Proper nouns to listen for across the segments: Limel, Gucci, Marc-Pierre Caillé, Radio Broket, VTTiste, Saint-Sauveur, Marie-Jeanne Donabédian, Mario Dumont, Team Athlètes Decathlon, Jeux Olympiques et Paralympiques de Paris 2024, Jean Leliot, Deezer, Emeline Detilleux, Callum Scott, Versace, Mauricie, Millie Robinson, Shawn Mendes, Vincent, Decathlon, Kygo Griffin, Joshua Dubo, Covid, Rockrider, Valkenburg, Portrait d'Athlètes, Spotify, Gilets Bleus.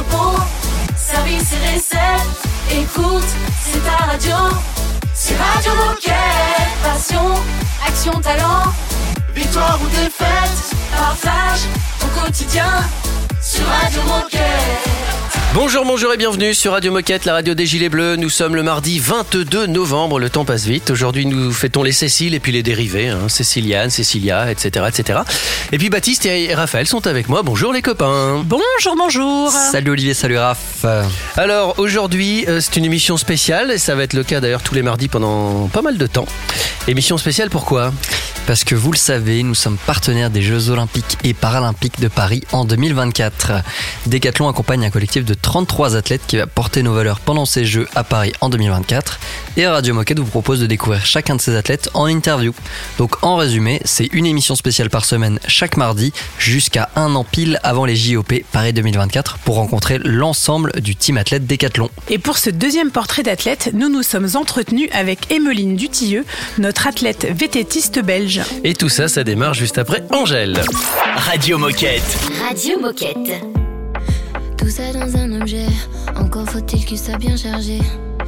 entrepôt, service et recettes. Écoute, c'est ta radio. C'est Radio Moquette. Passion, action, talent, victoire ou défaite, partage au quotidien sur Radio Broket. Bonjour et bienvenue sur Radio Moquette, la radio des Gilets Bleus. Nous sommes le mardi 22 novembre, le temps passe vite. Aujourd'hui, nous fêtons les Céciles et puis les dérivés, Céciliane, Cécilia, etc., etc. Et puis Baptiste et Raphaël sont avec moi. Bonjour les copains. Bonjour. Salut Olivier, salut Raph. Alors aujourd'hui, c'est une émission spéciale et ça va être le cas d'ailleurs tous les mardis pendant pas mal de temps. Émission spéciale pourquoi ? Parce que vous le savez, nous sommes partenaires des Jeux Olympiques et Paralympiques de Paris en 2024. Decathlon accompagne un collectif de 33 athlètes qui va porter nos valeurs pendant ces Jeux à Paris en 2024. Et Radio Moquette vous propose de découvrir chacun de ces athlètes en interview. Donc en résumé, c'est une émission spéciale par semaine chaque mardi jusqu'à un an pile avant les JOP Paris 2024 pour rencontrer l'ensemble du team athlète Decathlon. Et pour ce deuxième portrait d'athlète, nous sommes entretenus avec Emeline Detilleux, notre athlète VTTiste belge. Et tout ça, ça démarre juste après Angèle. Radio Moquette. Radio Moquette. Tout ça dans un objet, encore faut-il qu'il soit bien chargé.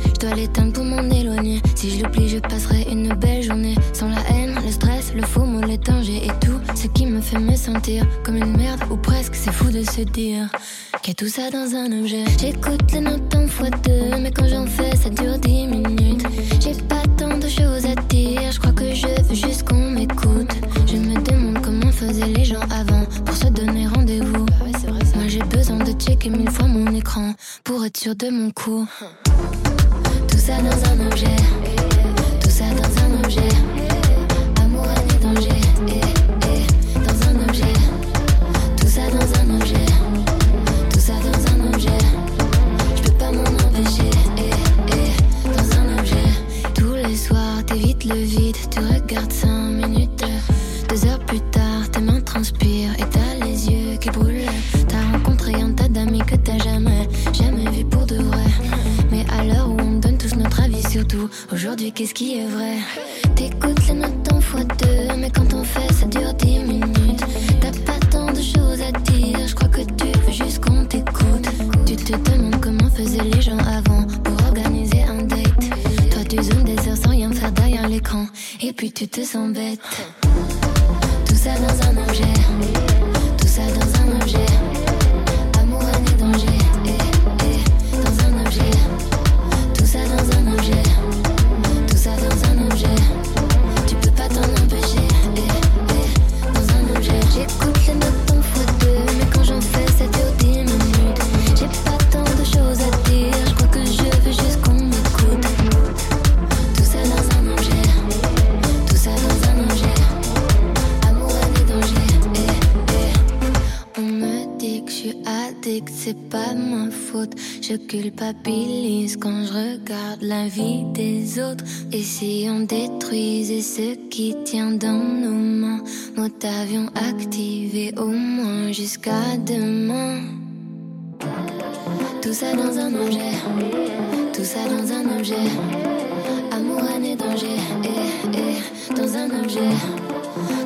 Je dois l'éteindre pour m'en éloigner. Si je l'oublie, je passerai une belle journée. Sans la haine, le stress, le faux mot, les dangers et tout ce qui me fait me sentir comme une merde ou presque. C'est fou de se dire qu'il y a tout ça dans un objet. J'écoute les notes en x2, mais quand j'en fais, ça dure 10 minutes. J'ai pas tant de choses à dire, je crois que je veux juste qu'on m'écoute. Je me demande comment faisaient les gens avant pour se donner rendez-vous. Moi j'ai besoin de checker 1000 fois mon écran pour être sûr de mon coup. Tout ça dans un objet, tout ça dans un objet. Amour, haine et danger, dans un objet. Tout ça dans un objet, tout ça dans un objet. Je peux pas m'en empêcher, dans un objet. Tous les soirs t'évites le vide, tu regardes 5 minutes. 2 heures plus tard tes mains transpirent et t'as les yeux qui brûlent. T'as rencontré un tas d'amis que t'as jamais vu pour de vrai. Mais à l'heure où on donne tous notre avis sur tout, aujourd'hui qu'est-ce qui est vrai? T'écoutes les notes en x2, mais quand on fait ça dure 10 minutes. T'as pas tant de choses à dire, je crois que tu veux juste qu'on t'écoute. Tu te demandes comment faisaient les gens avant pour organiser un date. Toi tu zoomes des heures sans rien faire derrière l'écran, et puis tu te sens bête. Tout ça dans un objet, tout ça dans un objet. Amour, haine et danger. C'est pas ma faute, je culpabilise quand je regarde la vie des autres. Et si on détruisait ce qui tient dans nos mains, mode avion activé au moins jusqu'à demain. Tout ça dans un objet, tout ça dans un objet. Amour, haine et danger, dans un objet.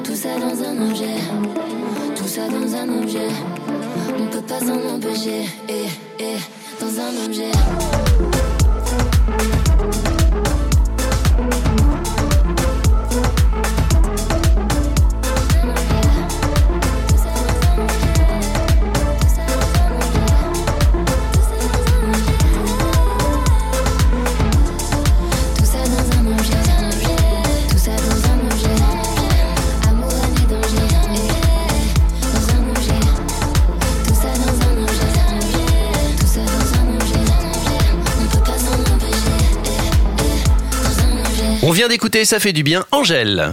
Tout ça dans un objet, tout ça dans un objet. On ne peut pas s'en empêcher, dans un objet. On vient d'écouter, ça fait du bien, Angèle.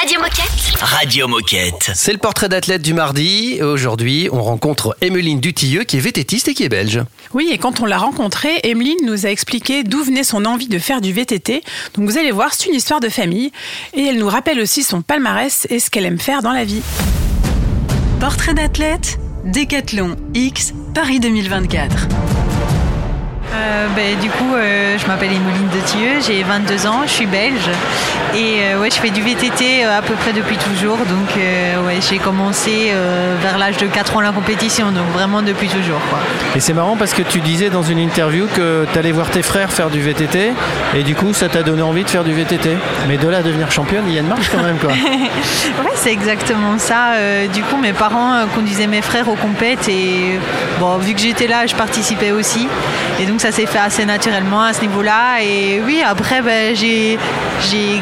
Radio Moquette. Radio Moquette. C'est le portrait d'athlète du mardi. Aujourd'hui, on rencontre Emeline Detilleux qui est VTTiste et qui est belge. Oui, et quand on l'a rencontrée, Emeline nous a expliqué d'où venait son envie de faire du VTT. Donc vous allez voir, c'est une histoire de famille. Et elle nous rappelle aussi son palmarès et ce qu'elle aime faire dans la vie. Portrait d'athlète, Décathlon X, Paris 2024. Je m'appelle Emeline Detilleux, j'ai 22 ans, je suis belge et je fais du VTT à peu près depuis toujours. Donc j'ai commencé vers l'âge de 4 ans la compétition, donc vraiment depuis toujours, quoi. Et c'est marrant parce que tu disais dans une interview que tu allais voir tes frères faire du VTT et du coup ça t'a donné envie de faire du VTT. Mais de là à devenir championne, il y a une marche quand même, quoi. Ouais, c'est exactement ça. Du coup, mes parents conduisaient mes frères aux compètes et bon, vu que j'étais là, je participais aussi. Et donc ça s'est fait assez naturellement à ce niveau-là. Et oui, après j'ai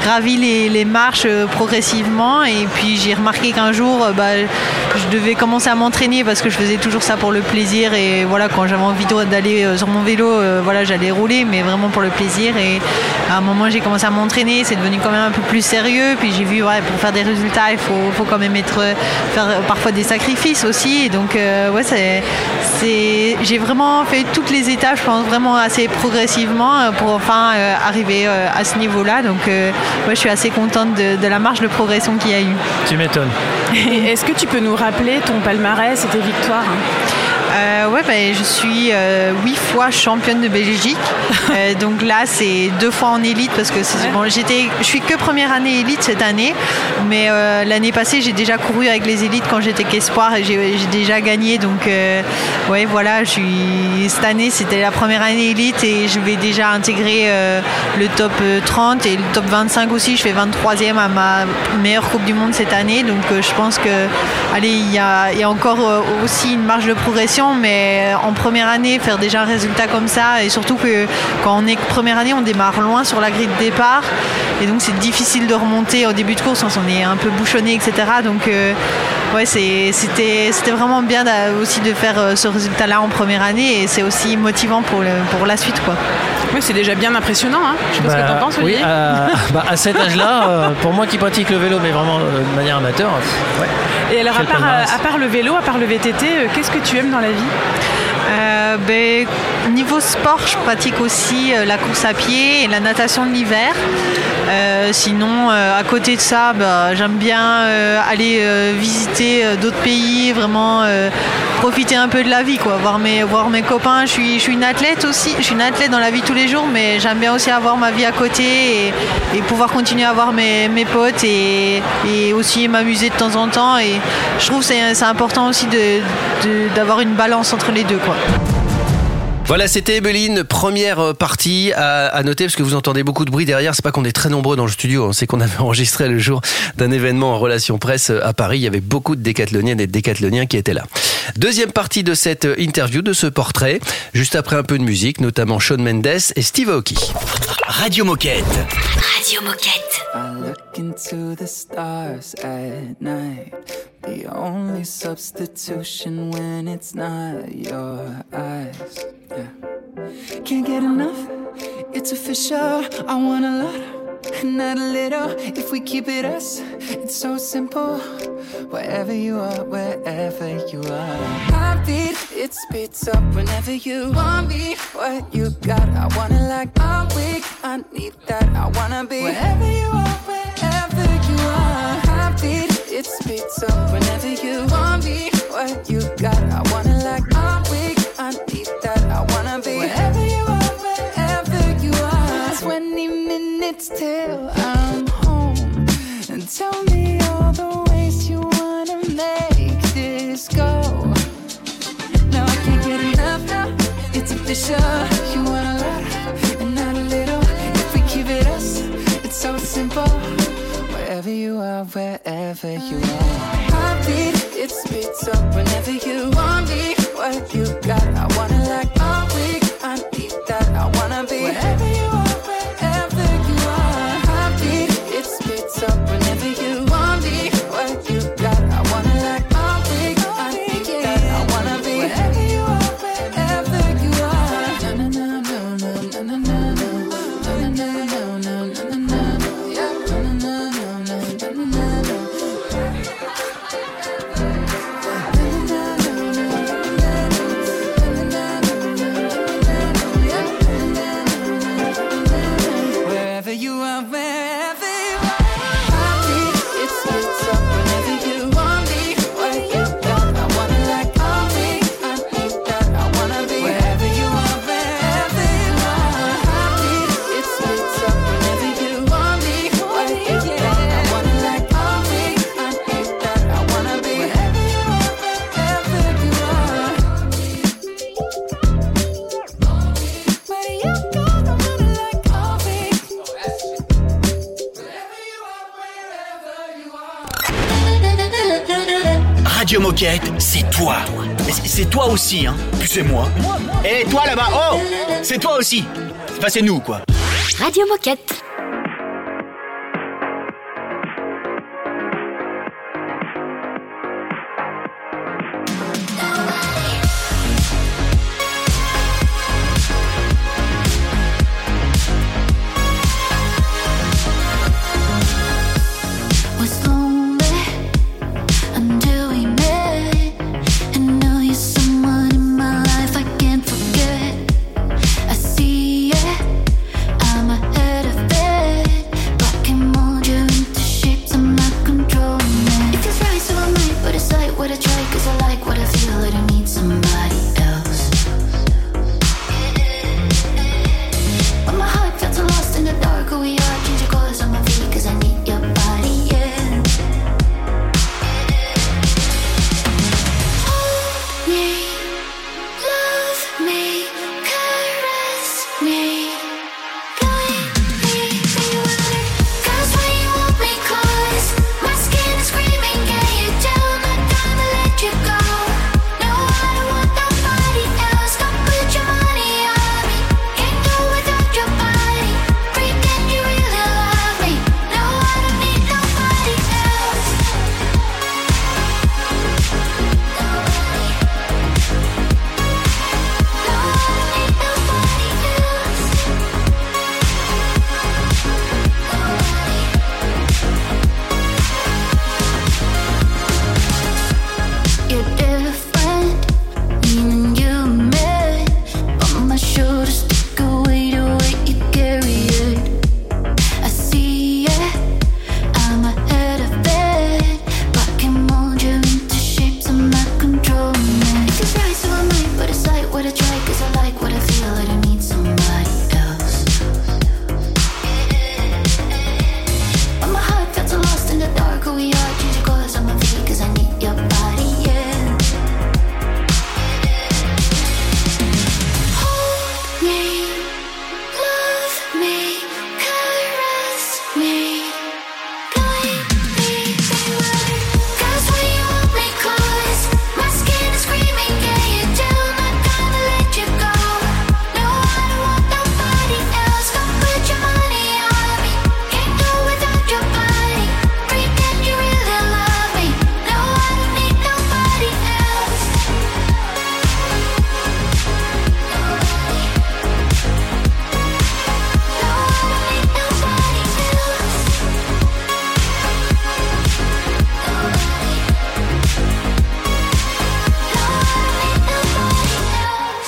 gravi les marches progressivement. Et puis j'ai remarqué qu'un jour je devais commencer à m'entraîner parce que je faisais toujours ça pour le plaisir. Et voilà, quand j'avais envie d'aller sur mon vélo, j'allais rouler, mais vraiment pour le plaisir. Et à un moment j'ai commencé à m'entraîner, c'est devenu quand même un peu plus sérieux. Puis j'ai vu, pour faire des résultats, il faut quand même faire parfois des sacrifices aussi. Et donc j'ai vraiment fait toutes les étapes, je pense, vraiment assez progressivement pour enfin arriver à ce niveau-là. Donc moi, je suis assez contente de la marche de progression qu'il y a eu. Tu m'étonnes. Est-ce que tu peux nous rappeler ton palmarès et tes victoires, hein? Je suis 8 fois championne de Belgique. Donc là, c'est 2 fois en élite parce que je suis que première année élite cette année. Mais l'année passée, j'ai déjà couru avec les élites quand j'étais qu'espoir et j'ai déjà gagné. Donc cette année, c'était la première année élite et je vais déjà intégrer le top 30 et le top 25 aussi. Je fais 23e à ma meilleure Coupe du Monde cette année. Donc je pense que il y a encore aussi une marge de progression. Mais en première année, faire déjà un résultat comme ça, et surtout que quand on est première année, on démarre loin sur la grille de départ et donc c'est difficile de remonter au début de course, on est un peu bouchonné, etc. Donc c'était vraiment bien aussi de faire ce résultat-là en première année et c'est aussi motivant pour la suite, quoi. Oui, c'est déjà bien impressionnant, hein. Je sais pas ce que t'en penses, Olivier. Oui, à cet âge-là, pour moi qui pratique le vélo, mais vraiment de manière amateur, ouais. Et alors, à part le vélo, à part le VTT, qu'est-ce que tu aimes dans la vie ? Niveau sport, je pratique aussi la course à pied et la natation de l'hiver. Sinon, à côté de ça, j'aime bien aller visiter d'autres pays, vraiment profiter un peu de la vie, quoi. Voir mes copains. Je suis une athlète aussi. Je suis une athlète dans la vie tous les jours, mais j'aime bien aussi avoir ma vie à côté et pouvoir continuer à voir mes potes et aussi m'amuser de temps en temps. Et je trouve que c'est important aussi d'avoir une balance entre les deux, quoi. Voilà, c'était Emeline, première partie à noter, parce que vous entendez beaucoup de bruit derrière. C'est pas qu'on est très nombreux dans le studio, c'est qu'on avait enregistré le jour d'un événement en relations presse à Paris. Il y avait beaucoup de décathloniennes et de décathloniens qui étaient là. Deuxième partie de cette interview, de ce portrait, juste après un peu de musique, notamment Shawn Mendes et Steve Aoki. Radio Moquette. Radio Moquette. I look into the stars at night. The only substitution when it's not your eyes. Yeah. Can't get enough, it's official. I want a lot, not a little. If we keep it us, it's so simple. Wherever you are, wherever you are. Heartbeat, it speeds up whenever you want me. What you got, I want it like I'm weak. I need that, I wanna be. Wherever you are, wherever you are. Heartbeat, it speeds up whenever you want me. What you got, I want it like I'm weak. I need that, I wanna be. Wherever you are, wherever you are. 20 minutes till I'm home. And tell me all the ways you wanna make this go. Now I can't get enough, now it's official. You want a lot, and not a little. If we keep it us, it's so simple. Wherever you are, wherever you are. Heartbeat, it speeds up whenever you want me. What you got, I want it like all week. I need that, I wanna be. Wherever you are, wherever you are. Heartbeat, it speeds up whenever you want me. What you got, I want it like all week. I need that, I wanna be. Wherever you are, wherever you are. Na na na na na na na na na na na na na na na na na. Radio Moquette, c'est toi. C'est toi aussi, hein. Puis c'est moi. Et toi là-bas, oh, c'est toi aussi. Enfin, c'est nous, quoi. Radio Moquette.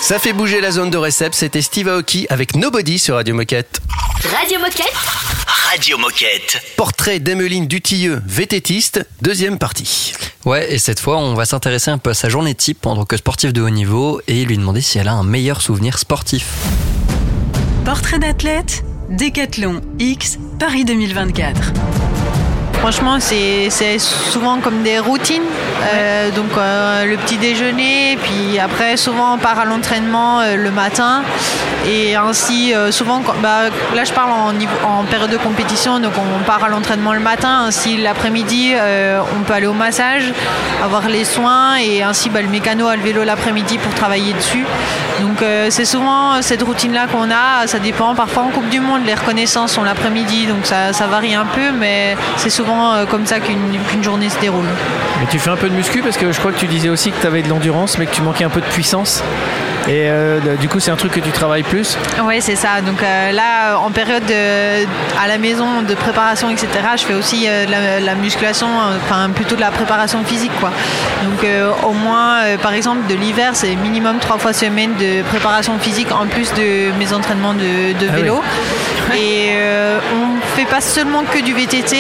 Ça fait bouger la zone de récep', c'était Steve Aoki avec Nobody sur Radio Moquette. Radio Moquette. Radio Moquette. Portrait d'Emeline Detilleux, VTTiste, deuxième partie. Ouais, et cette fois, on va s'intéresser un peu à sa journée type en tant que sportive de haut niveau et lui demander si elle a un meilleur souvenir sportif. Portrait d'athlète, Decathlon X, Paris 2024. Franchement, c'est souvent comme des routines. Donc le petit déjeuner, puis après souvent on part à l'entraînement le matin. Et ainsi souvent, là je parle en période de compétition, donc on part à l'entraînement le matin. Ainsi l'après-midi, on peut aller au massage, avoir les soins et ainsi le mécano a le vélo l'après-midi pour travailler dessus. Donc c'est souvent cette routine-là qu'on a. Ça dépend. Parfois en Coupe du Monde, les reconnaissances sont l'après-midi, donc ça varie un peu, mais c'est souvent comme ça qu'une journée se déroule. Mais tu fais un peu de muscu parce que je crois que tu disais aussi que tu avais de l'endurance mais que tu manquais un peu de puissance. Et du coup, c'est un truc que tu travailles plus ? Oui, c'est ça. Donc là, en période à la maison de préparation, etc., je fais aussi de la musculation, enfin plutôt de la préparation physique, quoi. Donc au moins, par exemple, de l'hiver, c'est minimum 3 fois semaine de préparation physique en plus de mes entraînements de vélo. Ah oui. Et on ne fait pas seulement que du VTT.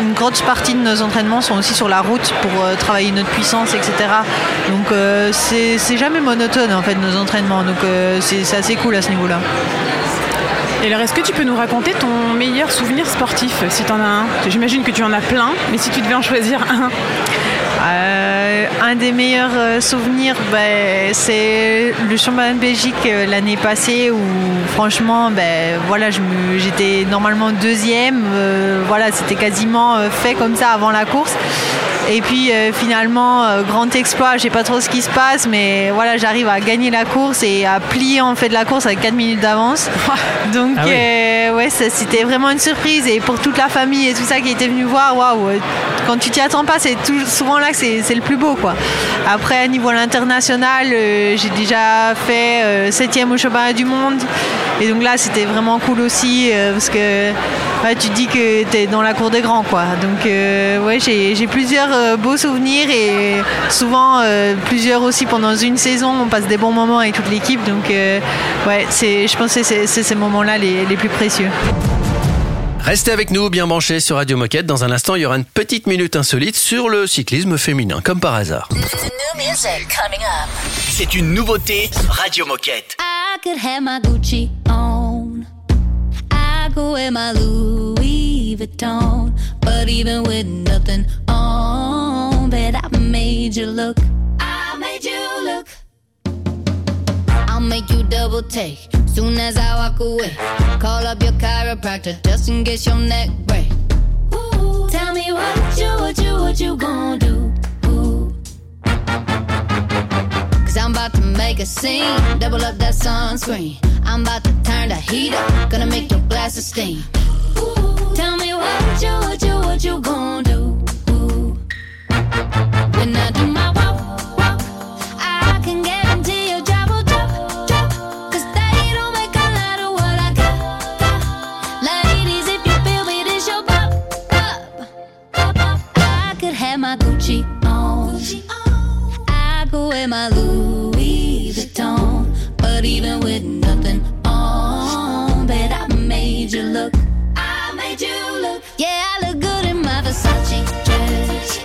Une grosse partie de nos entraînements sont aussi sur la route pour travailler notre puissance, etc. Donc c'est jamais monotone. En fait, nos entraînements, donc c'est assez cool à ce niveau-là. Et alors, est-ce que tu peux nous raconter ton meilleur souvenir sportif, si tu en as un ? J'imagine que tu en as plein, mais si tu devais en choisir un. Un des meilleurs souvenirs, c'est le championnat de Belgique l'année passée où franchement, j'étais normalement deuxième. C'était quasiment fait comme ça avant la course. Et puis finalement, grand exploit, je sais pas trop ce qui se passe, mais voilà, j'arrive à gagner la course et à plier en fait la course avec 4 minutes d'avance. Donc c'était vraiment une surprise, et pour toute la famille et tout ça qui était venue voir, waouh, quand tu t'y attends pas, c'est souvent là que c'est le plus beau quoi. Après, niveau international, j'ai déjà fait 7e au championnat du monde, et donc là c'était vraiment cool aussi parce que tu te dis que t'es dans la cour des grands quoi. Donc j'ai plusieurs beaux souvenirs, et souvent plusieurs aussi pendant une saison. On passe des bons moments avec toute l'équipe, donc je pense que c'est ces moments-là les plus précieux. Restez avec nous, bien branchés sur Radio Moquette. Dans un instant, il y aura une petite minute insolite sur le cyclisme féminin, comme par hasard. C'est une nouveauté Radio Moquette. I could have my Gucci on, I go in my Louis Vuitton, but even with nothing on, bet I made you look, I made you look. I'll make you double take soon as I walk away. Call up your chiropractor just in case your neck break. Ooh, tell me what you gon' do. Ooh. Cause I'm about to make a scene, double up that sunscreen. I'm about to turn the heat up, gonna make your glasses steam. Ooh, tell me what you gon' do. Ooh. When I do my walk, I can guarantee your job will drop. Cause they don't make a lot of what I got. Ladies, if you feel me, this your pop. I could have my Gucci on, I go in my Louis Vuitton, but even with nothing on, bet I made you look. Yeah, I look good in my Versace dress,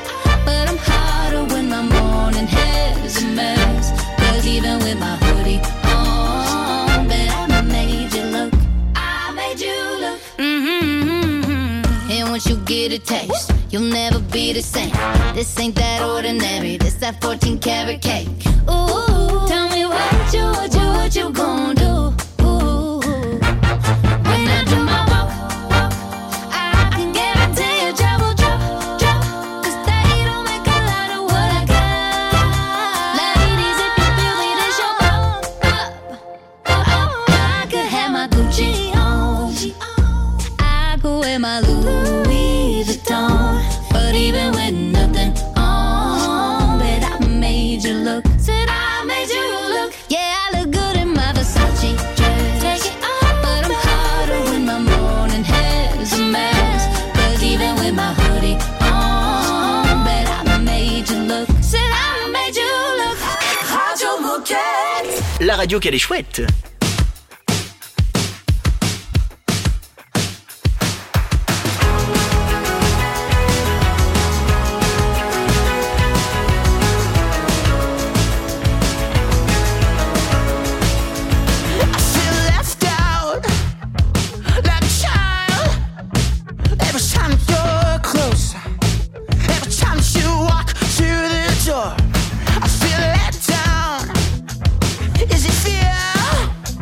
but I'm hotter when my morning hair's a mess. Cause even with my hoodie on, bet I made you look. I made you look. Mm-hmm. And once you get a taste, you'll never be the same. This ain't that ordinary, this that 14 karat cake. Ooh, tell me what you gon' do. La radio qu'elle est chouette. Is it fear?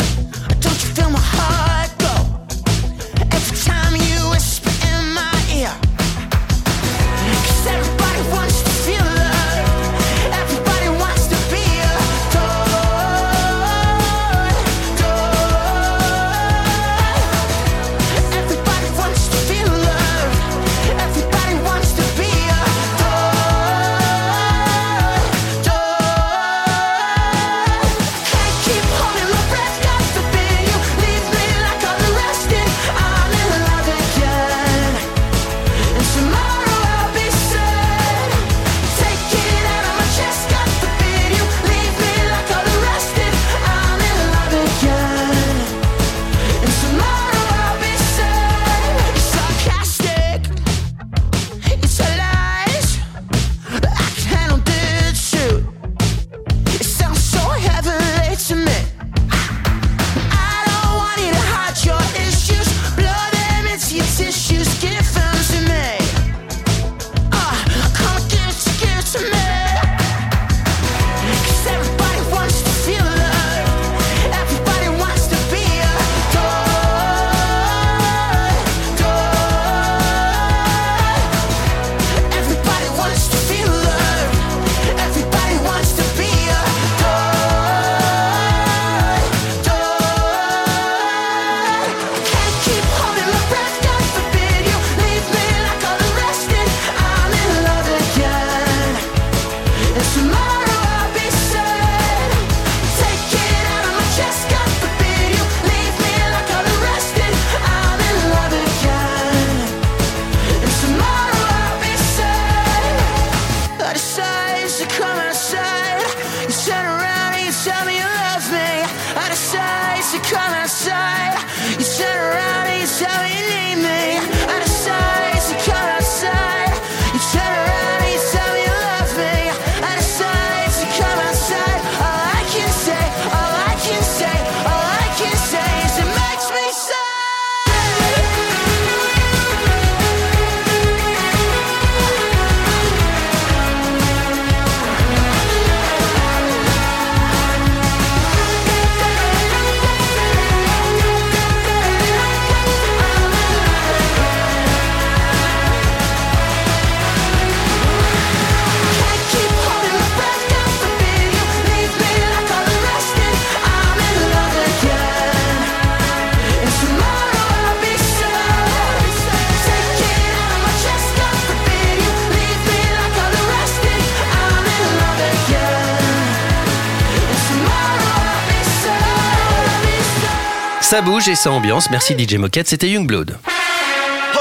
Ça bouge et ça ambiance. Merci DJ Moquette, c'était Youngblood.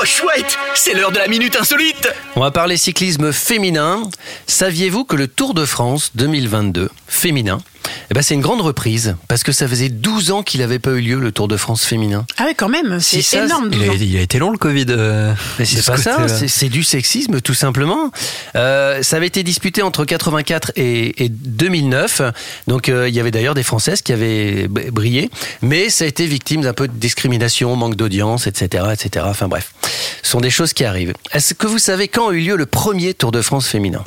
Oh chouette, c'est l'heure de la minute insolite. On va parler cyclisme féminin. Saviez-vous que le Tour de France 2022 féminin, eh ben c'est une grande reprise parce que ça faisait 12 ans qu'il n'avait pas eu lieu le Tour de France féminin. Ah oui quand même, c'est si énorme. Ça, il a été long le Covid. Mais c'est pas ça, c'est du sexisme tout simplement. Ça avait été disputé entre 84 et 2009. Donc il y avait d'ailleurs des Françaises qui avaient brillé, mais ça a été victime d'un peu de discrimination, manque d'audience, etc. Enfin bref, ce sont des choses qui arrivent. Est-ce que vous savez quand a eu lieu le premier Tour de France féminin?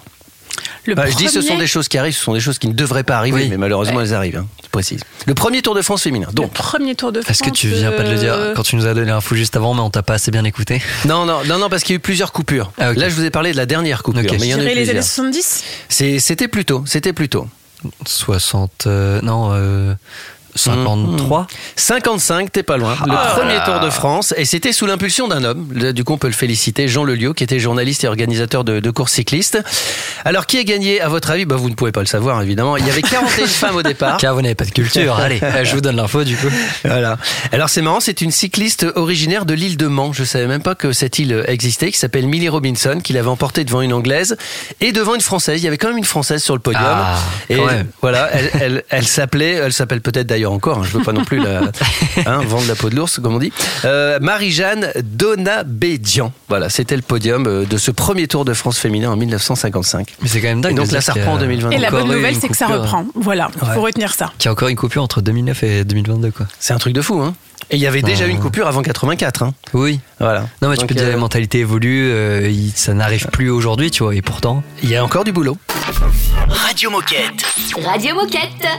Je dis ce sont des choses qui arrivent, ce sont des choses qui ne devraient pas arriver, oui. Mais malheureusement elles arrivent, hein, je précise. Le premier Tour de France féminin. Donc, le premier Tour de France. Est-ce que tu viens pas de le dire quand tu nous as donné l'info juste avant, mais on t'a pas assez bien écouté? Non, parce qu'il y a eu plusieurs coupures. Ah, okay. Là, je vous ai parlé de la dernière coupure. Okay. Mais il y en a eu les années 70. C'était plus tôt. 53. 55, t'es pas loin. Le premier Tour de France, et c'était sous l'impulsion d'un homme. Du coup, on peut le féliciter, Jean Leliot, qui était journaliste et organisateur de courses cyclistes. Alors, qui a gagné, à votre avis? Bah, vous ne pouvez pas le savoir, évidemment. Il y avait 41 femmes au départ. Car vous n'avez pas de culture. Allez, je vous donne l'info, du coup. Voilà. Alors, c'est marrant, c'est une cycliste originaire de l'île de Man. Je savais même pas que cette île existait, qui s'appelle Millie Robinson, qui l'avait emportée devant une Anglaise et devant une Française. Il y avait quand même une Française sur le podium. Ah, et voilà, elle s'appelle peut-être d'ailleurs encore, hein, je veux pas non plus vendre la peau de l'ours comme on dit. Marie-Jeanne Donabédian. Voilà, c'était le podium de ce premier Tour de France féminin en 1955. Mais c'est quand même dingue. Et donc là ça reprend en 2022. Et la bonne nouvelle c'est que ça reprend. Voilà, faut retenir ça. Qu'il y a encore une coupure entre 2009 et 2022 quoi. C'est un truc de fou hein. Et il y avait déjà eu une coupure avant 84 hein. Oui. Voilà. Non mais donc, tu peux dire la mentalité évolue, ça n'arrive plus aujourd'hui, tu vois, et pourtant, il y a encore du boulot. Radio Moquette.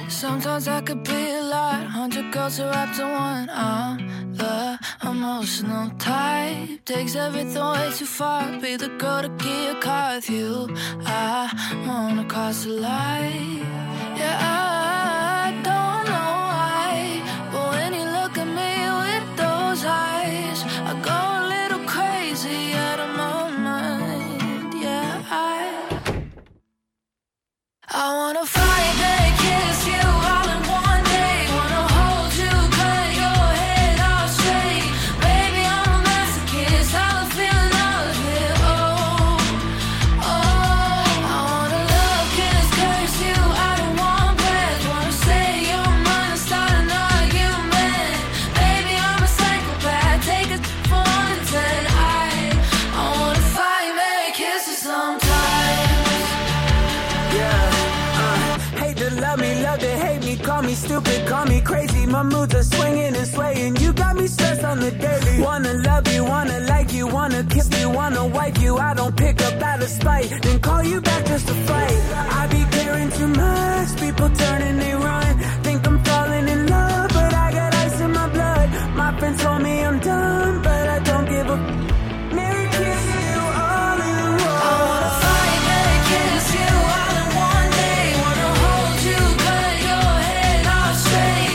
Sometimes I could be a lot, 100 girls are up to one. I'm the emotional type, takes everything way too far. Be the girl to get a car with you. I wanna cross the line. Yeah, I don't know why, but when you look at me with those eyes, I go a little crazy out of my mind. Yeah, I wanna fly back. My moods are swinging and swaying. You got me stressed on the daily. Wanna love you, wanna like you, wanna kiss me, wanna wipe you. I don't pick up out of spite, then call you back just to fight. I be caring too much, people turning they run. Think I'm falling in love, but I got ice in my blood. My friends told me I'm done, but I don't give a Merry kiss you all in one. I wanna fight, Merry kiss you all in one day. Wanna hold you, cut your head off straight.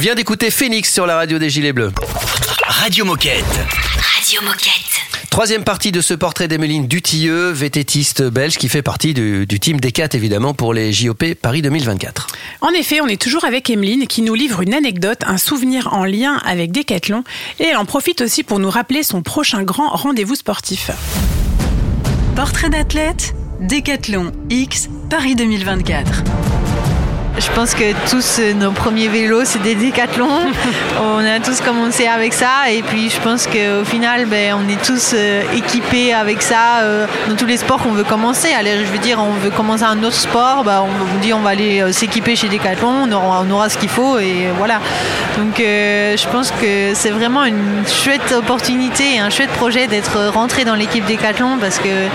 Viens d'écouter Phoenix sur la radio des Gilets Bleus. Radio Moquette. Radio Moquette. Troisième partie de ce portrait d'Emeline Detilleux, VTTiste belge qui fait partie du team Decathlon évidemment pour les JOP Paris 2024. En effet, on est toujours avec Emeline qui nous livre une anecdote, un souvenir en lien avec Decathlon et elle en profite aussi pour nous rappeler son prochain grand rendez-vous sportif. Portrait d'athlète, Decathlon X Paris 2024. Je pense que tous nos premiers vélos, c'est des Decathlon. On a tous commencé avec ça et puis je pense qu'au final, on est tous équipés avec ça. Dans tous les sports qu'on veut commencer, allez, je veux dire, on veut commencer un autre sport, on dit on va aller s'équiper chez Decathlon, on aura ce qu'il faut et voilà. Donc je pense que c'est vraiment une chouette opportunité et un chouette projet d'être rentré dans l'équipe Decathlon parce que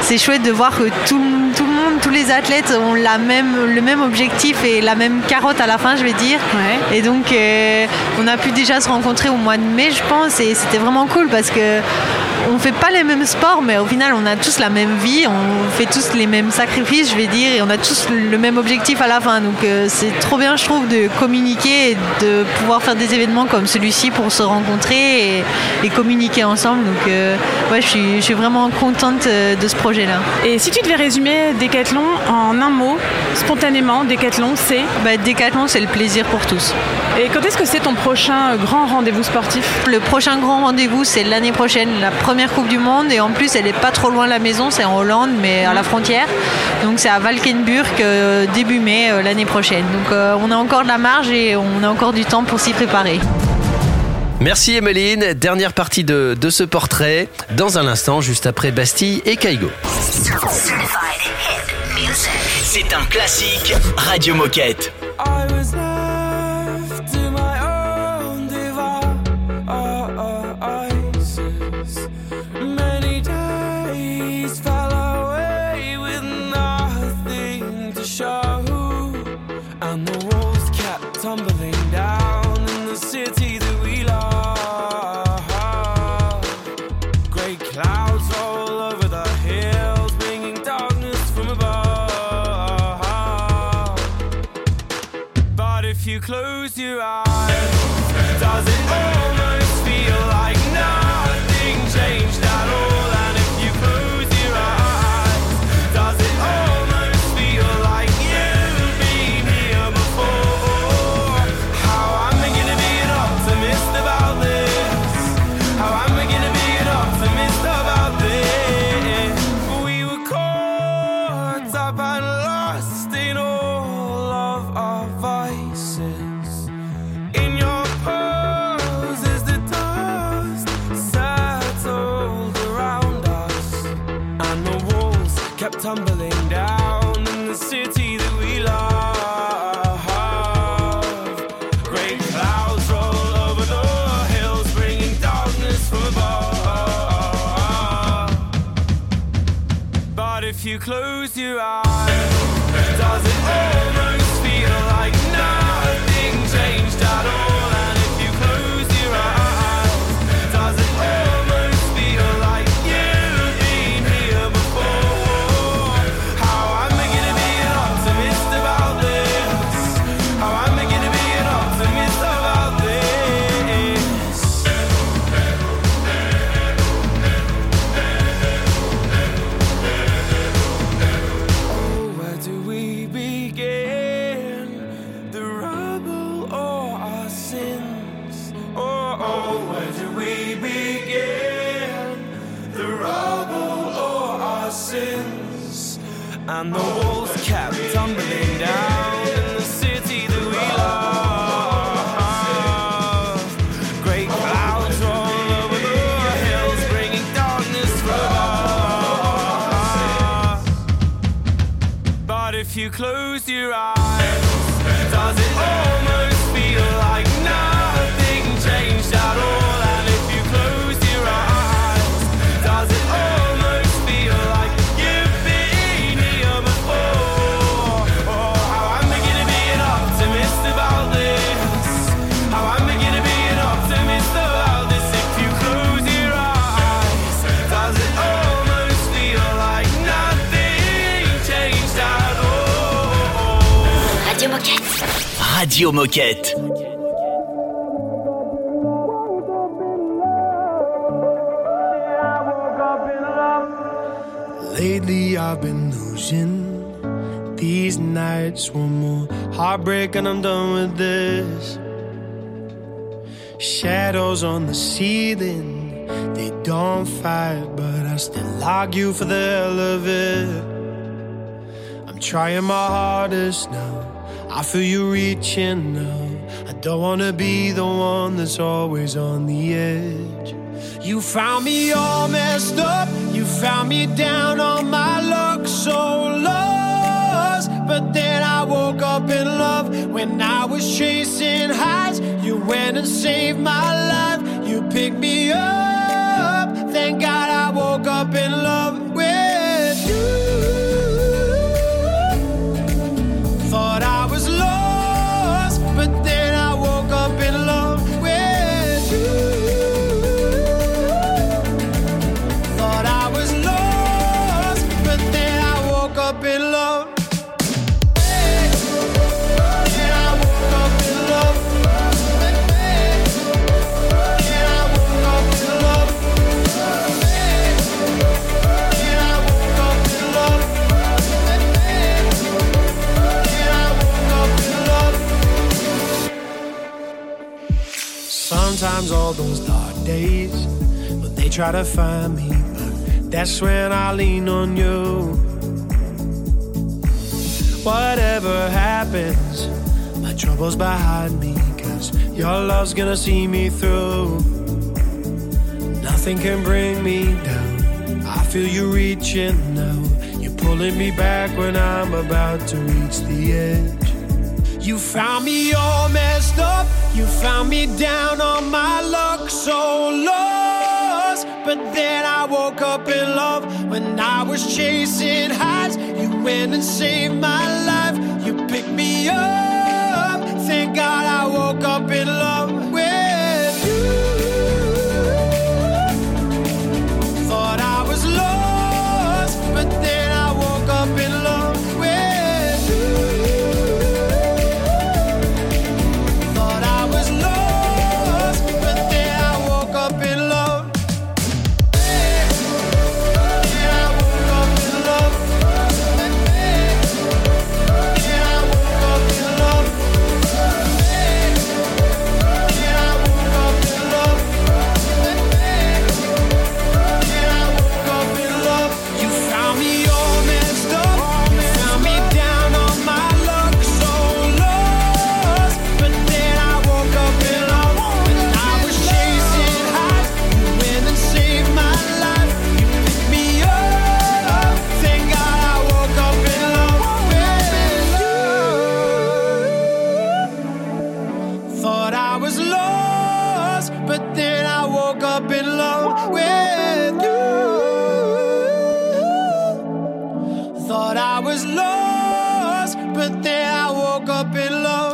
c'est chouette de voir que tout le monde, tous les athlètes ont le même objectif et la même carotte à la fin, je vais dire. Ouais. Et donc, on a pu déjà se rencontrer au mois de mai, je pense, et c'était vraiment cool parce que on ne fait pas les mêmes sports, mais au final, on a tous la même vie, on fait tous les mêmes sacrifices, je vais dire, et on a tous le même objectif à la fin. Donc c'est trop bien, je trouve, de communiquer et de pouvoir faire des événements comme celui-ci pour se rencontrer et communiquer ensemble. Donc ouais, je suis vraiment contente de ce projet-là. Et si tu devais résumer Decathlon en un mot, spontanément, Decathlon, c'est Decathlon, c'est le plaisir pour tous. Et quand est-ce que c'est ton prochain grand rendez-vous sportif ? Le prochain grand rendez-vous, c'est l'année prochaine, la première Coupe du Monde. Et en plus, elle n'est pas trop loin de la maison, c'est en Hollande, mais à la frontière. Donc c'est à Valkenburg, début mai l'année prochaine. Donc on a encore de la marge et on a encore du temps pour s'y préparer. Merci Emeline, dernière partie de ce portrait, dans un instant, juste après Bastille et Kaigo. C'est un classique Radio Moquette. Close your eyes. Does it almost feel like nothing changed at all? And if you close your eyes, does it almost feel like you've been here before? How am I gonna be an optimist about this? How am I gonna be an optimist about this? We were caught up and lost in all of our vices. Tumbling down in the city that we love. Great clouds roll over the hills, bringing darkness from above. But if you close your eyes, does it almost feel like nothing changed at all? And if you close your eyes, does it almost feel like you've been here before? And the walls kept tumbling down in the city that we love. Great clouds roll over the hills, bringing darkness from above. But if you close your eyes, does it almost feel like nothing changed at all? And if you close your eyes, does it almost feel like Radio Moquette. Lately I've been losing these nights. One more heartbreak and I'm done with this. Shadows on the ceiling, they don't fight, but I still argue for the hell of it. I'm trying my hardest now, I feel you reaching now. I don't wanna be the one that's always on the edge. You found me all messed up, you found me down on my luck, so lost. But then I woke up in love. When I was chasing highs, you went and saved my life. You picked me up, thank God I woke up in love with you. Thought I was lost, but then I woke up in love with you. Sometimes all those dark days when they try to find me, but that's when I lean on you. Whatever happens, my trouble's behind me, 'cause your love's gonna see me through. Nothing can bring me down. I feel you reaching now. You're pulling me back when I'm about to reach the edge. You found me all messed up. You found me down on my luck, so lost. But then I woke up in love. When I was chasing highs, you went and saved my life. You picked me up. Thank God I woke up in love with you.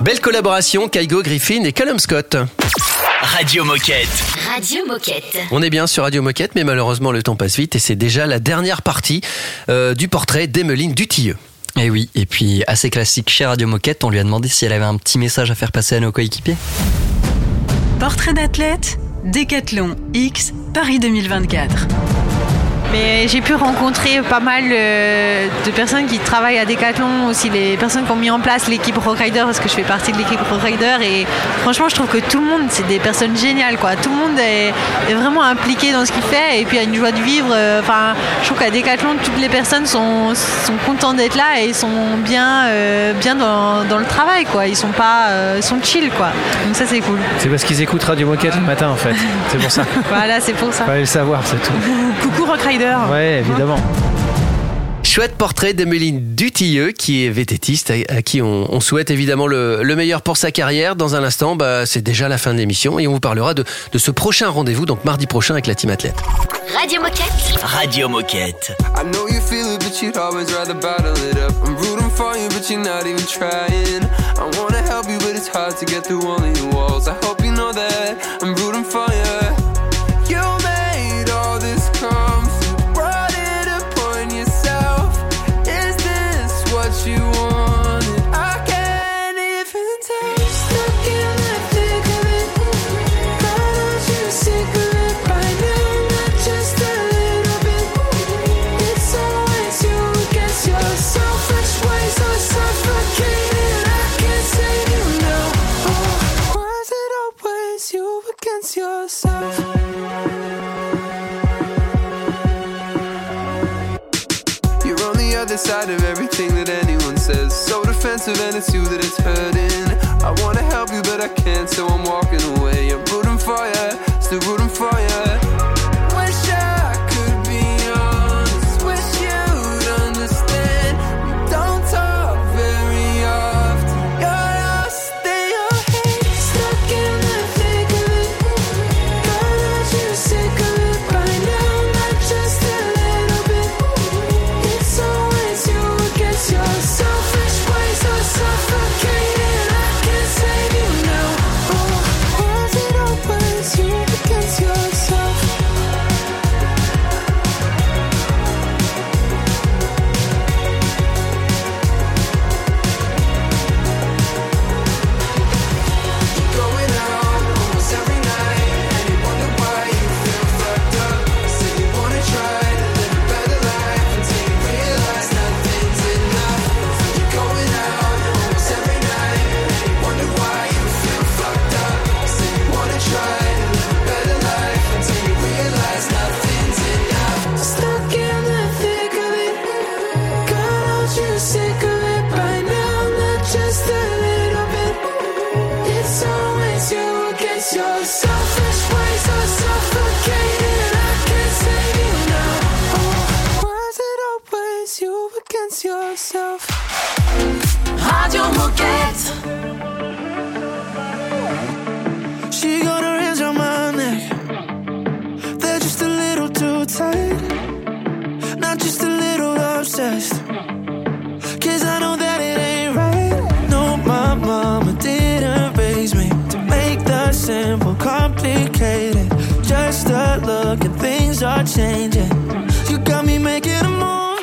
Belle collaboration, Kygo Griffin et Callum Scott. Radio Moquette. Radio Moquette. On est bien sur Radio Moquette, mais malheureusement le temps passe vite et c'est déjà la dernière partie du portrait d'Emeline Detilleux. Et oui, et puis assez classique chez Radio Moquette, on lui a demandé si elle avait un petit message à faire passer à nos coéquipiers. Portrait d'athlète, Décathlon X, Paris 2024. Mais j'ai pu rencontrer pas mal de personnes qui travaillent à Decathlon, aussi les personnes qui ont mis en place l'équipe Rockrider, parce que je fais partie de l'équipe Rockrider, et franchement je trouve que tout le monde, c'est des personnes géniales quoi. Tout le monde est vraiment impliqué dans ce qu'il fait et puis a une joie de vivre. Enfin, je trouve qu'à Decathlon toutes les personnes sont contentes d'être là et sont bien dans le travail quoi. Ils sont pas sont chill quoi. Donc ça c'est cool. C'est parce qu'ils écoutent Radio Moquette le matin en fait. C'est pour ça. Voilà, c'est pour ça. Fallait le savoir, c'est tout. Coucou Rockrider. Ouais, évidemment. Chouette portrait d'Emeline Detilleux qui est VTTiste, à qui on souhaite évidemment le meilleur pour sa carrière. Dans un instant, c'est déjà la fin de l'émission et on vous parlera de ce prochain rendez-vous, donc mardi prochain avec la Team Athlète. Radio Moquette. Radio Moquette. I know you feel it, but you'd always rather battle it up. I'm rooting for you, but you're not even trying. I wanna help you, but it's hard to get through all of your walls. I hope you know that I'm rooting for you. You want it. I can't even taste. Stuck in the thick of it. Why don't you sick of it by now? Not just a little bit. It's always you against your selfish ways. I'm suffocating. I can't save you now. Oh, why is it always you against yourself? Side of everything that anyone says, so defensive, and it's you that it's hurting. I wanna help you, but I can't, so I'm walking away. I'm rooting for you, still rooting for you. Suffocating, I can't save you now. Oh, Radio Moquette. She gonna raise on my neck. They're just a little too tight. Not just a little obsessed. Cause I know that it ain't right. No, my mama didn't raise me to make the simple complicated. Just a look and things are changing. You got me making a move.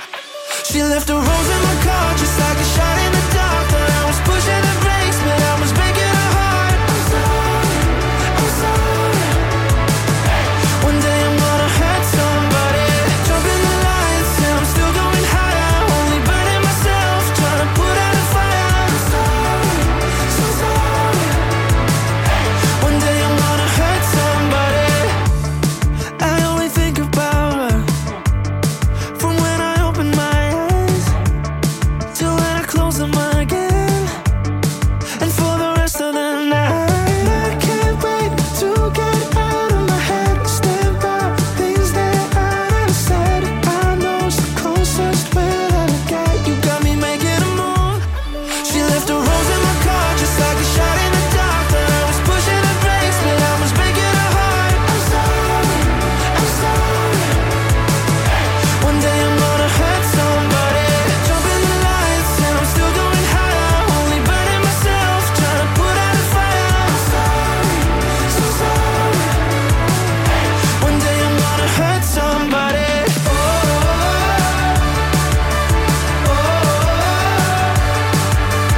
She left her rose in the car just like a shot in the dark. Thought I was pushing the brakes, but I was breaking her heart. I'm sorry hey. One day I'm gonna hurt somebody. Jumping the lights and I'm still going higher. Only burning myself, trying to put out a fire. I'm sorry, so sorry hey. One day I'm gonna hurt somebody. I only think about her from when I open my closing my game, and for the rest of the night I can't wait to get out of my head. Stand by the things that I never said. I know it's the closest way that I get. You got me making a move. She left a rose in my car just like a shot in the dark. Thought I was pushing the brakes, but I was breaking her heart. I'm sorry hey. One day I'm gonna hurt somebody.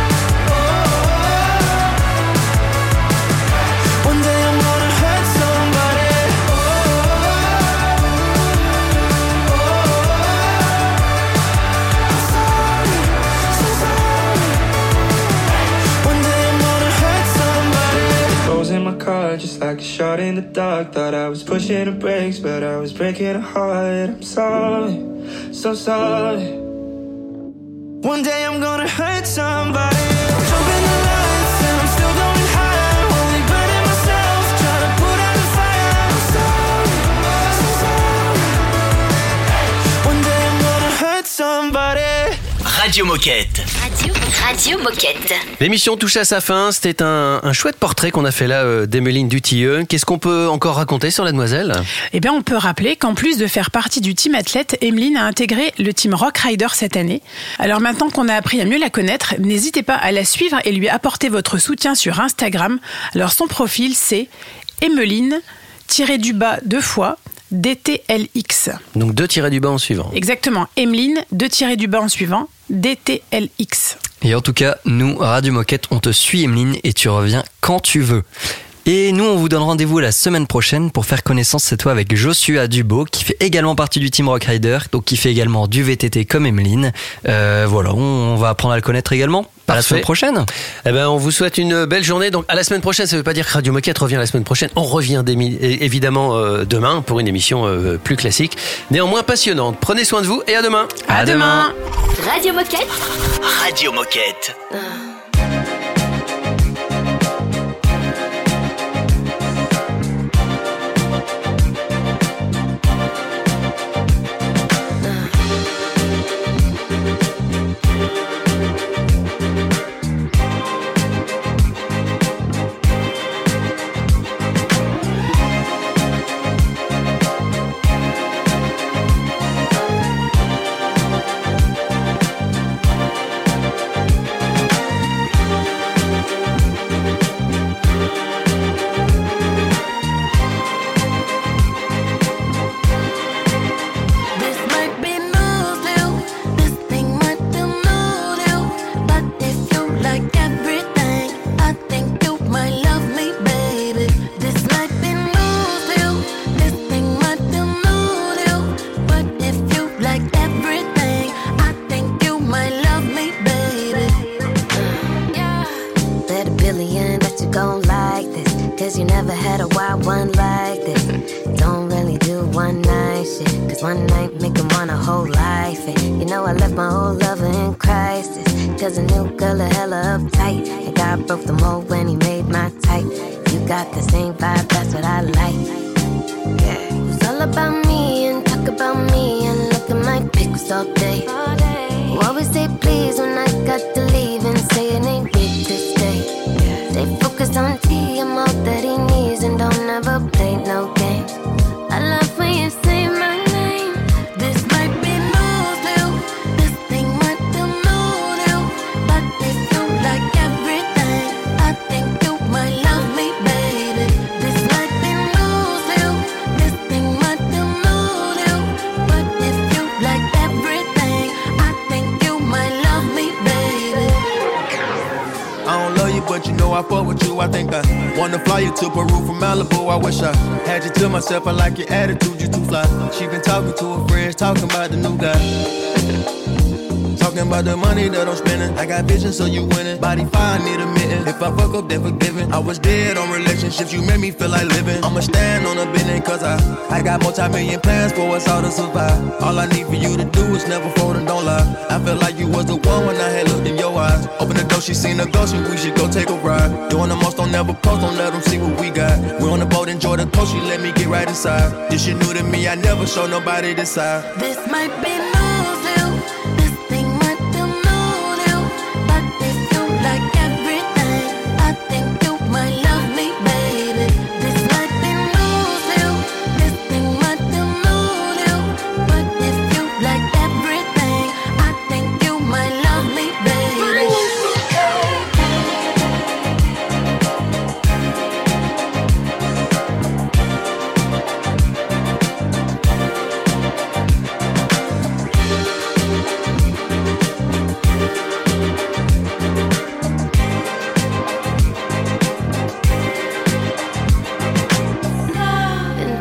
Just like a shot in the dark. Thought I was pushing the brakes, but I was breaking her heart. I'm sorry, so sorry. One day I'm gonna hurt somebody. I'm jumping the lights and I'm still going higher. Only burning myself, trying to put out a fire. I'm sorry, so sorry. One day I'm gonna hurt somebody. Radio Moquette. Radio Moquette. L'émission touche à sa fin. C'était un chouette portrait qu'on a fait là d'Emeline Detilleux. Qu'est-ce qu'on peut encore raconter sur la demoiselle ? Eh bien, on peut rappeler qu'en plus de faire partie du team athlète, Emeline a intégré le team Rockrider cette année. Alors maintenant qu'on a appris à mieux la connaître, n'hésitez pas à la suivre et lui apporter votre soutien sur Instagram. Alors son profil, c'est Emeline_2 DTLX. Donc 2-du-bas en suivant. Exactement. Emeline, 2-du-bas en suivant, DTLX. Et en tout cas, nous, Radio Moquette, on te suit, Emeline, et tu reviens quand tu veux. Et nous, on vous donne rendez-vous la semaine prochaine pour faire connaissance, cette fois, avec Joshua Dubo, qui fait également partie du team Rockrider, donc qui fait également du VTT comme Emeline. Voilà, on va apprendre à le connaître également. À la semaine prochaine. Eh ben, on vous souhaite une belle journée. Donc, à la semaine prochaine, ça ne veut pas dire que Radio Moquette revient la semaine prochaine. On revient évidemment demain pour une émission plus classique, néanmoins passionnante. Prenez soin de vous et à demain. À demain. Radio Moquette. Radio Moquette. I broke them all when he made my type. You got the same vibe, that's what I like. Yeah. It's all about me and talk about me and look at my pics all day. You always say please when I got to leave and say it ain't big this day. Yeah. Stay focused on T, I'm all that he needs and don't ever play no games. I love when you say my name. This might be news now, this thing might feel new now, but this don't like everything. I think you might love me, baby. This might be news now, this thing might feel new now, but this feel like everything. I think you might love me, baby. I don't love you, but you know I fuck with you. I think I wanna fly you to Peru from Malibu. I wish I had you to myself. I like your attitude, you too fly. She been talking to her friends, talking about the new guy, talking about the money that I'm spending. I got vision, so you winning. Body fire, need a mitten. If I fuck up, then forgiving. I was dead on relationships, you made me feel like living. I'ma stand on a bending, cause I got multi-million plans for us all to survive. All I need for you to do is never fold and don't lie. I felt like you was the one when I had looked in your eyes. Open the door, she seen the ghost, and we should go take a ride. Doing the most, don't never post, don't let them see what we got. We on the boat, enjoy the coast, she let me get right inside. This shit new to me, I never show nobody this side. This might be news now, this thing might feel new now, but this feel like everything. I think you might love me, baby. This might be news now, this thing might feel new now, but this feel like everything. I think you might love me, baby.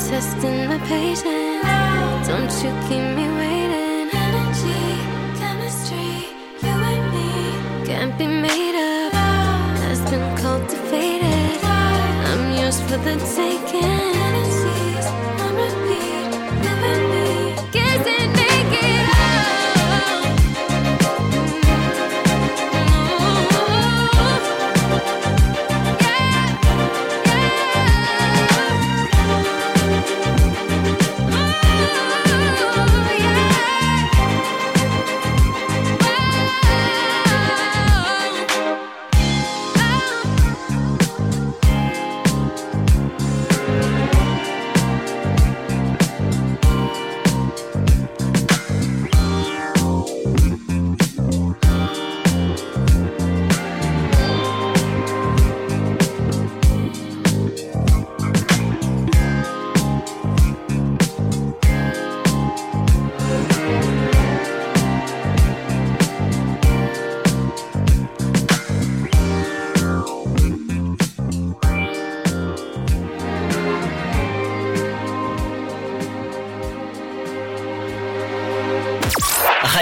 Testing my patience. No. Don't you keep me waiting. Energy, chemistry, you and me can't be made up. No. Has been cultivated. No. I'm yours for the taking. Energies on repeat, you and me. Guessing make it out.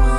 one.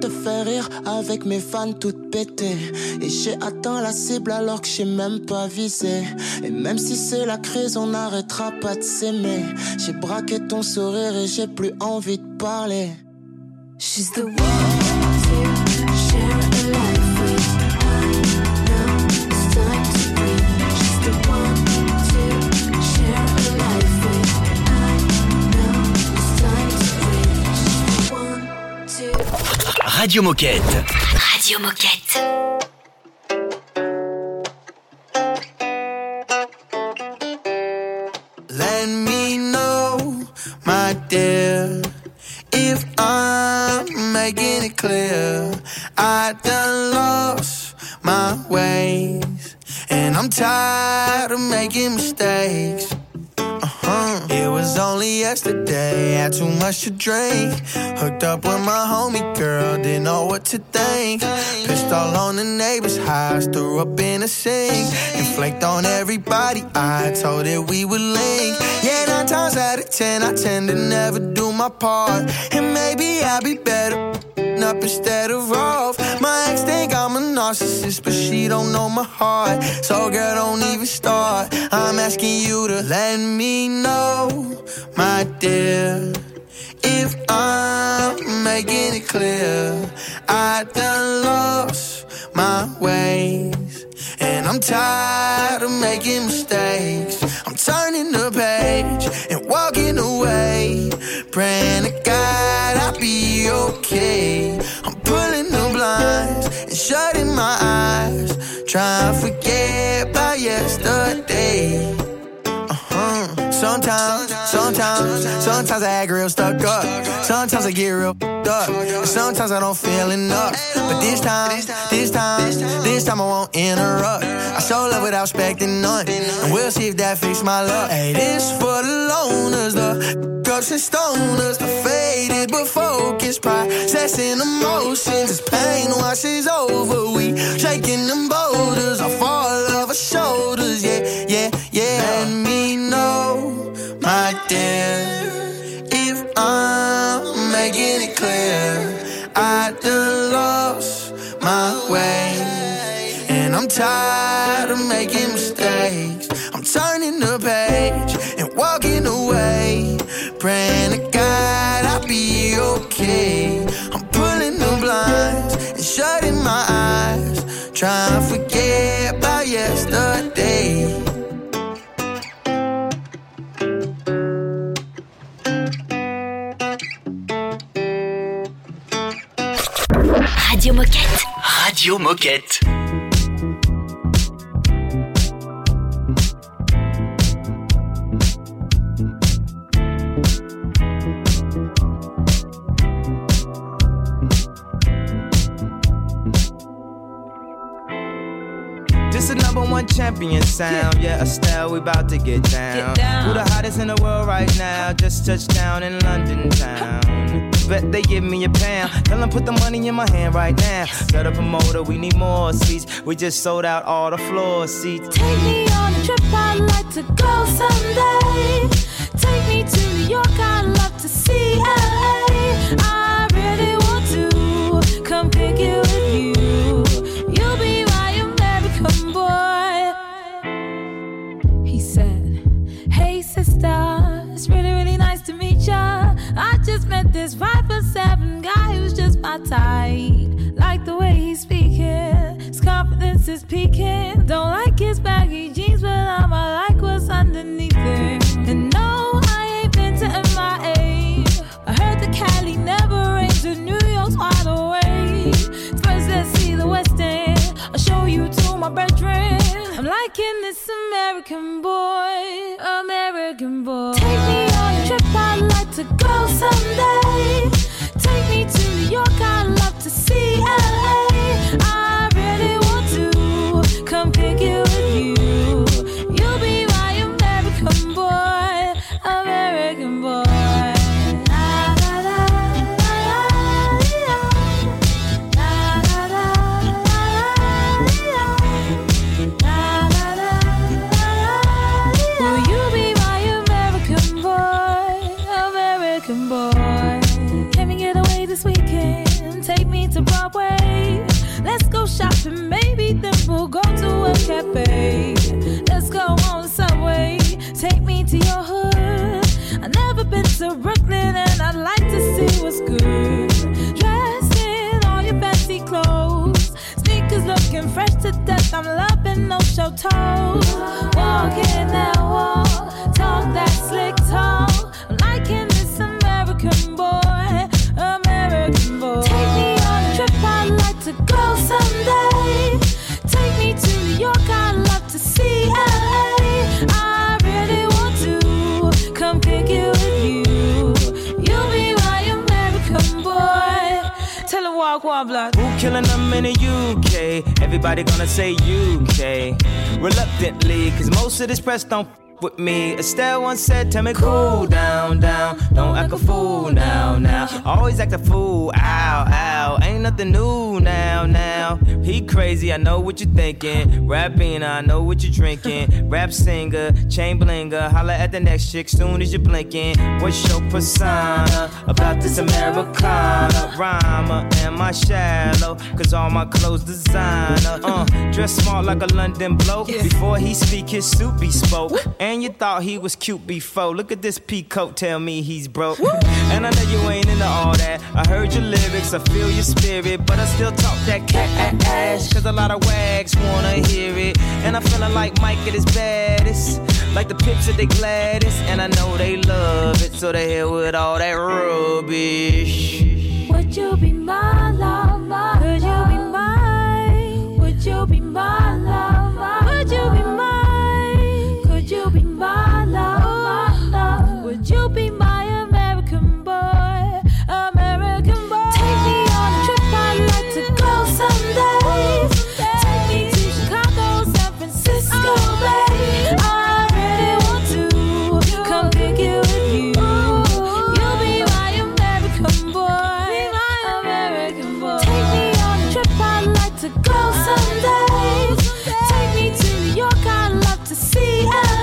te faire rire avec mes fans toutes pétées. Et j'ai atteint la cible alors que j'ai même pas visé. Et même si c'est la crise, on n'arrêtera pas de s'aimer. J'ai braqué ton sourire et j'ai plus envie de parler. She's the one. Radio Moquette. Radio Moquette. Let me know, my dear, if I'm making it clear. I done lost my ways, and I'm tired of making mistakes. It was only yesterday, had too much to drink. Hooked up with my homie girl, didn't know what to think. Pissed all on the neighbor's house, threw up in a sink. And flaked on everybody, I told it we would link. Yeah, 9 times out of 10, I tend to never do my part. And maybe I'd be better up instead of off. My ex think I'm a narcissist, but she don't know my heart. So girl, don't even start. I'm asking you to let me know, my dear, if I'm making it clear. I done lost my ways, and I'm tired of making mistakes. I'm turning the page and walking away, praying to God I'll be okay. I'm pulling the blinds and shutting my eyes, trying to forget about yesterday. Sometimes I act real stuck up. Sometimes I get real f***ed up. And sometimes I don't feel enough. But this time I won't interrupt. I show love without expecting none, and we'll see if that fixes my luck. Hey, this for the loners, the cups and stoners, the faded but focused, processing emotions. This pain washes over, we shaking them boulders. I fall off our shoulders, yeah. And me my dear, if I'm making it clear, I done lost my way, and I'm tired of making mistakes. I'm turning the page and walking away, praying to God I'll be okay. I'm pulling the blinds and shutting my eyes, trying to forget about yesterday. Radio Moquette. Radio Moquette. This is number one champion sound. Yeah, Estelle, we about to get down. Who the hottest in the world right now? Just touched down in London town. Bet they give me a pound. Tell them put the money in my hand right now. Set up a motor, we need more seats. We just sold out all the floor seats. Take me on a trip, I'd like to go someday. Take me to New York, I'd love to see LA. I really want to come pick you with you. You'll be my American boy. He said, hey sister, it's really, really nice to meet ya. I just met this 5'7" guy who's just my type. Like the way he's speaking, his confidence is peaking. Don't like his baggy jeans, but I'ma like what's underneath it. And no, I ain't been to MIA. I heard the Cali never rains, and New York's wide awake. First let's see the West End, I'll show you to my brethren. I'm liking this American boy, American boy. Take me on a trip, I'd like to go someday. Take me to New York, I'd love to see LA. I really want to come pick you with you. You'll be my American boy, American boy. to Broadway. Let's go shopping, maybe then we'll go to a cafe. Let's go on the subway, take me to your hood. I've never been to Brooklyn and I'd like to see what's good. Dressed in all your fancy clothes, sneakers looking fresh to death. I'm loving those show toes. Walk in that wall, talk that slick talk. I'm liking this American boy, American boy. Take me on a trip, I'd like to go someday. Take me to New York, I'd love to see LA. I really want to come pick you with you. You'll be my American boy. Tell her walk, walk, block. Who killing them in the UK? Everybody gonna say UK. Reluctantly, cause most of this press don't with me. Estelle once said, tell me cool down, down. Don't act a fool now, now. Always act a fool, ow, ow. Ain't nothing new now, now. He crazy, I know what you're thinking. Rapping, I know what you're drinking. Rap singer, chain blinger. Holla at the next chick soon as you're blinking. What's your persona about this Americana? Rhymer, am I shallow? Cause all my clothes designer. Dress smart like a London bloke. Before he speak, his suit be spoke. And you thought he was cute before. Look at this peacoat, tell me he's broke. Woo! And I know you ain't into all that. I heard your lyrics, I feel your spirit. But I still talk that cat ass. Cause a lot of wags wanna hear it. And I'm feeling like Mike at his baddest. Like the picture they gladdest. And I know they love it. So they here with all that rubbish. Would you be my love, my love? Would you be mine? Would you be my love, my love? Would you be mine? You be my love, my love. Would you be my American boy, American boy? Take me on a trip, I'd like to go someday. Take me to Chicago, San Francisco, babe. I really want to come pick you with you. You'll be my American boy, my American boy. Take me on a trip, I'd like to go someday. Take me to New York, I'd love to see LA.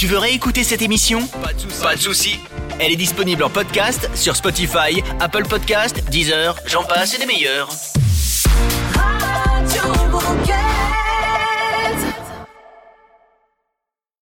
Tu veux réécouter cette émission ? Pas de soucis. Elle est disponible en podcast sur Spotify, Apple Podcasts, Deezer, j'en passe et des meilleurs.